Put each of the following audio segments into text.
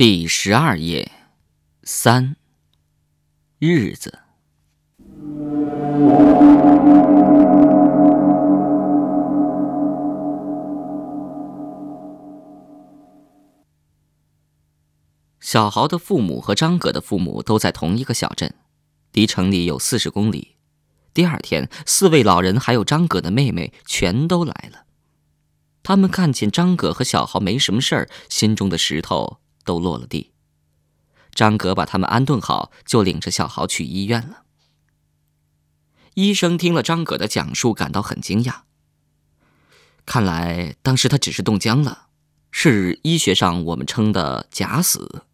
第12页3日子。小豪的父母和张葛的父母都在同一个小镇，离城里有40公里。第二天，4位老人还有张葛的妹妹全都来了。他们看见张葛和小豪没什么事儿，心中的石头都落了地。张葛把他们安顿好，就领着小豪去医院了。医生听了张葛的讲述，感到很惊讶。看来当时他只是冻僵了，是医学上我们称的假死。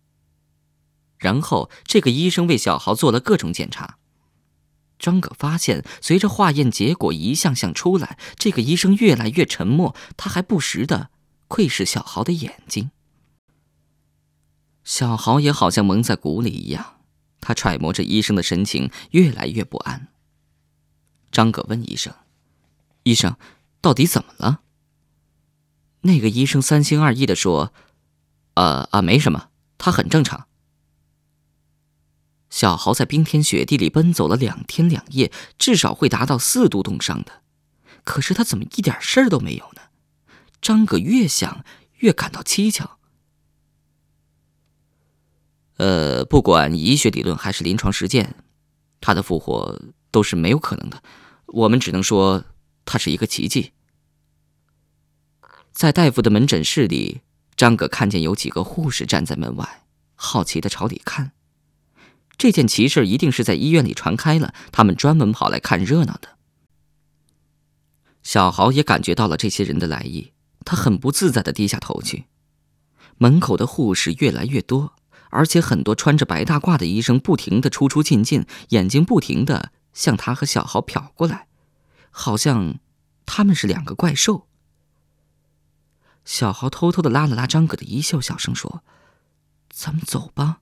然后这个医生为小豪做了各种检查。张葛发现，随着化验结果一项项出来，这个医生越来越沉默，他还不时地窥视小豪的眼睛。小豪也好像蒙在鼓里一样，他揣摩着医生的神情，越来越不安。张葛问医生：“医生，到底怎么了？”那个医生三心二意地说：“没什么，他很正常。”小豪在冰天雪地里奔走了2天2夜，至少会达到4度冻伤的。可是他怎么一点事儿都没有呢？张葛越想越感到蹊跷。不管医学理论还是临床实践，他的复活都是没有可能的。我们只能说他是一个奇迹。在大夫的门诊室里，张葛看见有几个护士站在门外，好奇地朝里看。这件奇事一定是在医院里传开了，他们专门跑来看热闹的。小豪也感觉到了这些人的来意，他很不自在地低下头去。门口的护士越来越多，而且很多穿着白大褂的医生不停地出出进进，眼睛不停地向他和小豪瞟过来，好像他们是2个怪兽。小豪偷偷地拉了拉张葛的衣袖，小声说：“咱们走吧。”“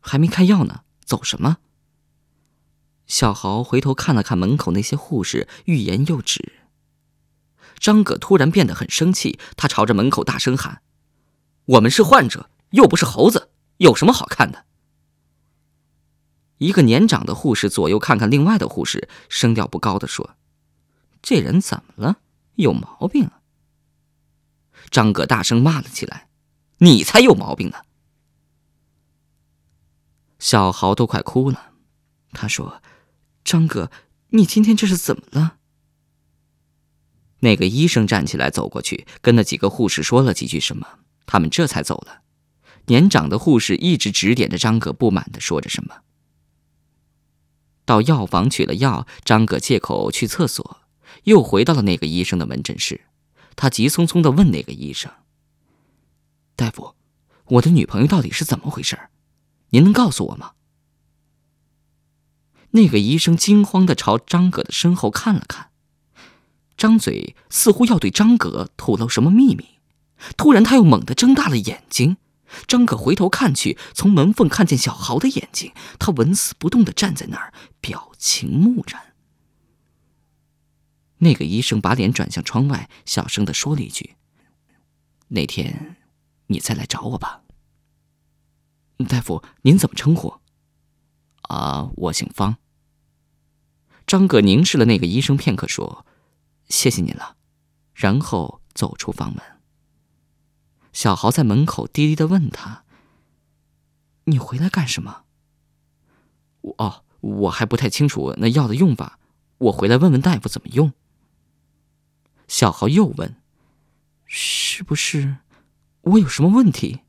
还没开药呢，走什么？”小豪回头看了看门口那些护士，欲言又止。张葛突然变得很生气，他朝着门口大声喊：“我们是患者，又不是猴子，有什么好看的？”一个年长的护士左右看看另外的护士，声调不高地说：“这人怎么了？有毛病啊！”张葛大声骂了起来：“你才有毛病呢！”小豪都快哭了，他说：“张葛，你今天这是怎么了？”那个医生站起来走过去，跟那几个护士说了几句什么，他们这才走了。年长的护士一直指点着张葛，不满地说着什么。到药房取了药，张葛借口去厕所，又回到了那个医生的门诊室。他急匆匆地问那个医生：“大夫，我的女朋友到底是怎么回事？您能告诉我吗？”那个医生惊慌地朝张葛的身后看了看，张嘴似乎要对张葛吐露什么秘密。突然他又猛地睁大了眼睛，张葛回头看去，从门缝看见小豪的眼睛，他纹丝不动地站在那儿，表情木然。那个医生把脸转向窗外，小声地说了一句：“那天你再来找我吧。”“大夫，您怎么称呼？”“我姓方。”张葛凝视了那个医生片刻，说：“谢谢您了。”然后走出房门。小豪在门口低低地问他：“你回来干什么？”“我还不太清楚那药的用法，我回来问问大夫怎么用。”小豪又问：“是不是我有什么问题？”“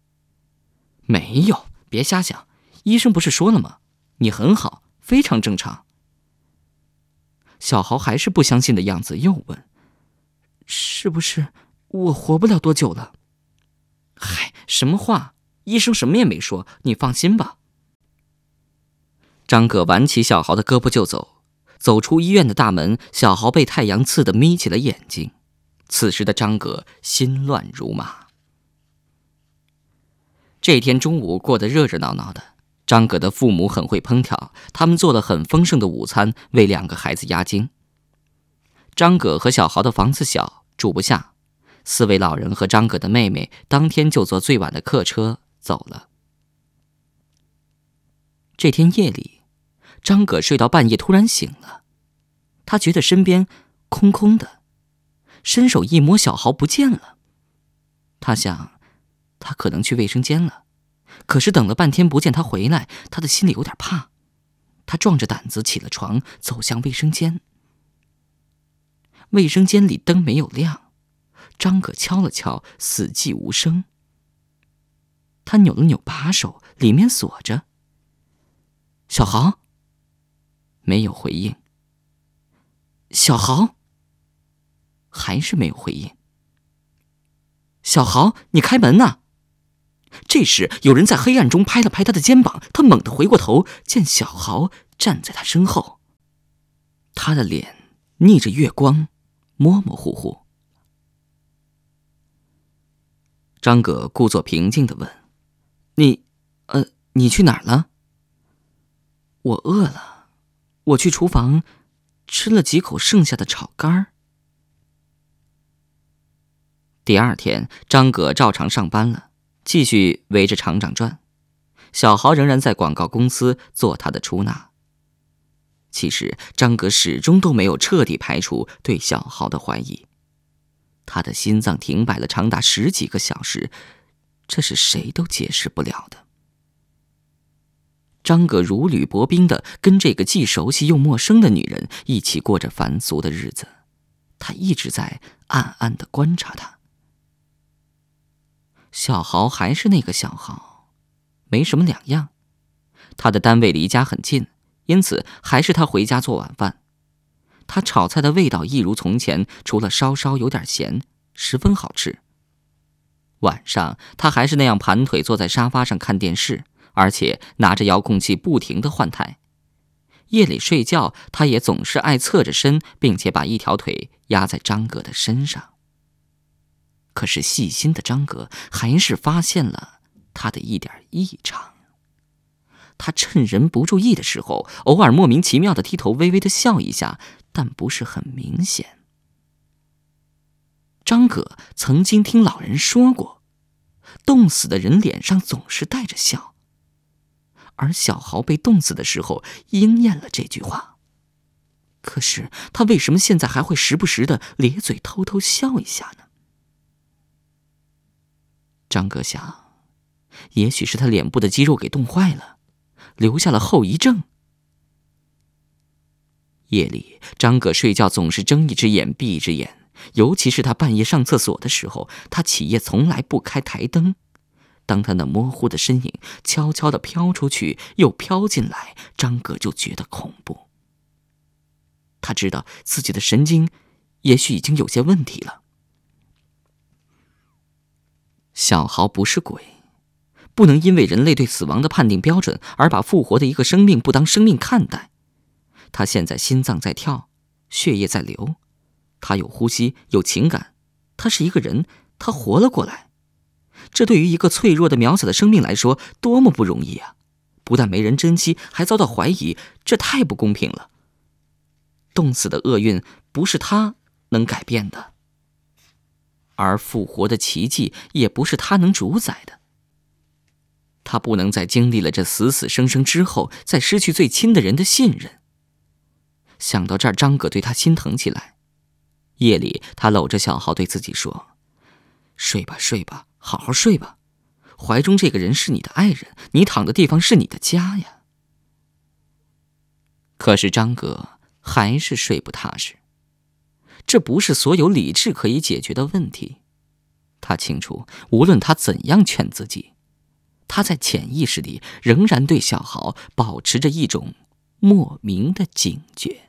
没有，别瞎想，医生不是说了吗？你很好，非常正常。”小豪还是不相信的样子，又问：“是不是我活不了多久了？”“嗨，什么话，医生什么也没说，你放心吧。”张葛挽起小豪的胳膊就走，走出医院的大门，小豪被太阳刺得眯起了眼睛。此时的张葛心乱如麻。这天中午过得热热闹闹的，张葛的父母很会烹调，他们做了很丰盛的午餐，为2个孩子压惊。张葛和小豪的房子小，住不下，4位老人和张葛的妹妹当天就坐最晚的客车走了。这天夜里，张葛睡到半夜突然醒了，他觉得身边空空的，伸手一摸，小豪不见了。他想，他可能去卫生间了，可是等了半天不见他回来，他的心里有点怕。他壮着胆子起了床，走向卫生间。卫生间里灯没有亮，张葛敲了敲，死寂无声。他扭了扭把手，里面锁着。小豪，没有回应。小豪，还是没有回应。小豪，你开门呐！这时有人在黑暗中拍了拍他的肩膀，他猛地回过头，见小豪站在他身后。他的脸逆着月光模模糊糊。张葛故作平静地问，你去哪儿了？我饿了，我去厨房吃了几口剩下的炒肝。第二天，张葛照常上班了，继续围着厂长转。小豪仍然在广告公司做他的出纳。其实，张葛始终都没有彻底排除对小豪的怀疑。他的心脏停摆了长达10几个小时，这是谁都解释不了的。张葛如履薄冰地跟这个既熟悉又陌生的女人一起过着凡俗的日子，他一直在暗暗地观察她。小豪还是那个小豪，没什么两样。他的单位离家很近，因此还是他回家做晚饭。他炒菜的味道一如从前，除了稍稍有点咸，十分好吃。晚上，他还是那样盘腿坐在沙发上看电视，而且拿着遥控器不停地换台。夜里睡觉，他也总是爱侧着身，并且把一条腿压在张葛的身上。可是细心的张葛还是发现了他的一点异常。他趁人不注意的时候，偶尔莫名其妙地低头微微地笑一下，但不是很明显。张葛曾经听老人说过，冻死的人脸上总是带着笑。而小豪被冻死的时候应验了这句话，可是他为什么现在还会时不时地咧嘴偷偷笑一下呢？张葛想，也许是他脸部的肌肉给冻坏了，留下了后遗症。夜里，张葛睡觉总是睁一只眼闭一只眼，尤其是他半夜上厕所的时候，他起夜从来不开台灯。当他那模糊的身影悄悄地飘出去又飘进来，张葛就觉得恐怖。他知道自己的神经也许已经有些问题了。小豪不是鬼，不能因为人类对死亡的判定标准而把复活的一个生命不当生命看待。他现在心脏在跳，血液在流，他有呼吸，有情感，他是一个人，他活了过来。这对于一个脆弱的渺小的生命来说多么不容易啊！不但没人珍惜，还遭到怀疑，这太不公平了。冻死的厄运不是他能改变的，而复活的奇迹也不是他能主宰的。他不能在经历了这死死生生之后再失去最亲的人的信任。想到这儿，张葛对他心疼起来。夜里，他搂着小豪对自己说，睡吧睡吧，好好睡吧，怀中这个人是你的爱人，你躺的地方是你的家呀。可是张葛还是睡不踏实，这不是所有理智可以解决的问题。他清楚，无论他怎样劝自己，他在潜意识里仍然对小豪保持着一种莫名的警觉。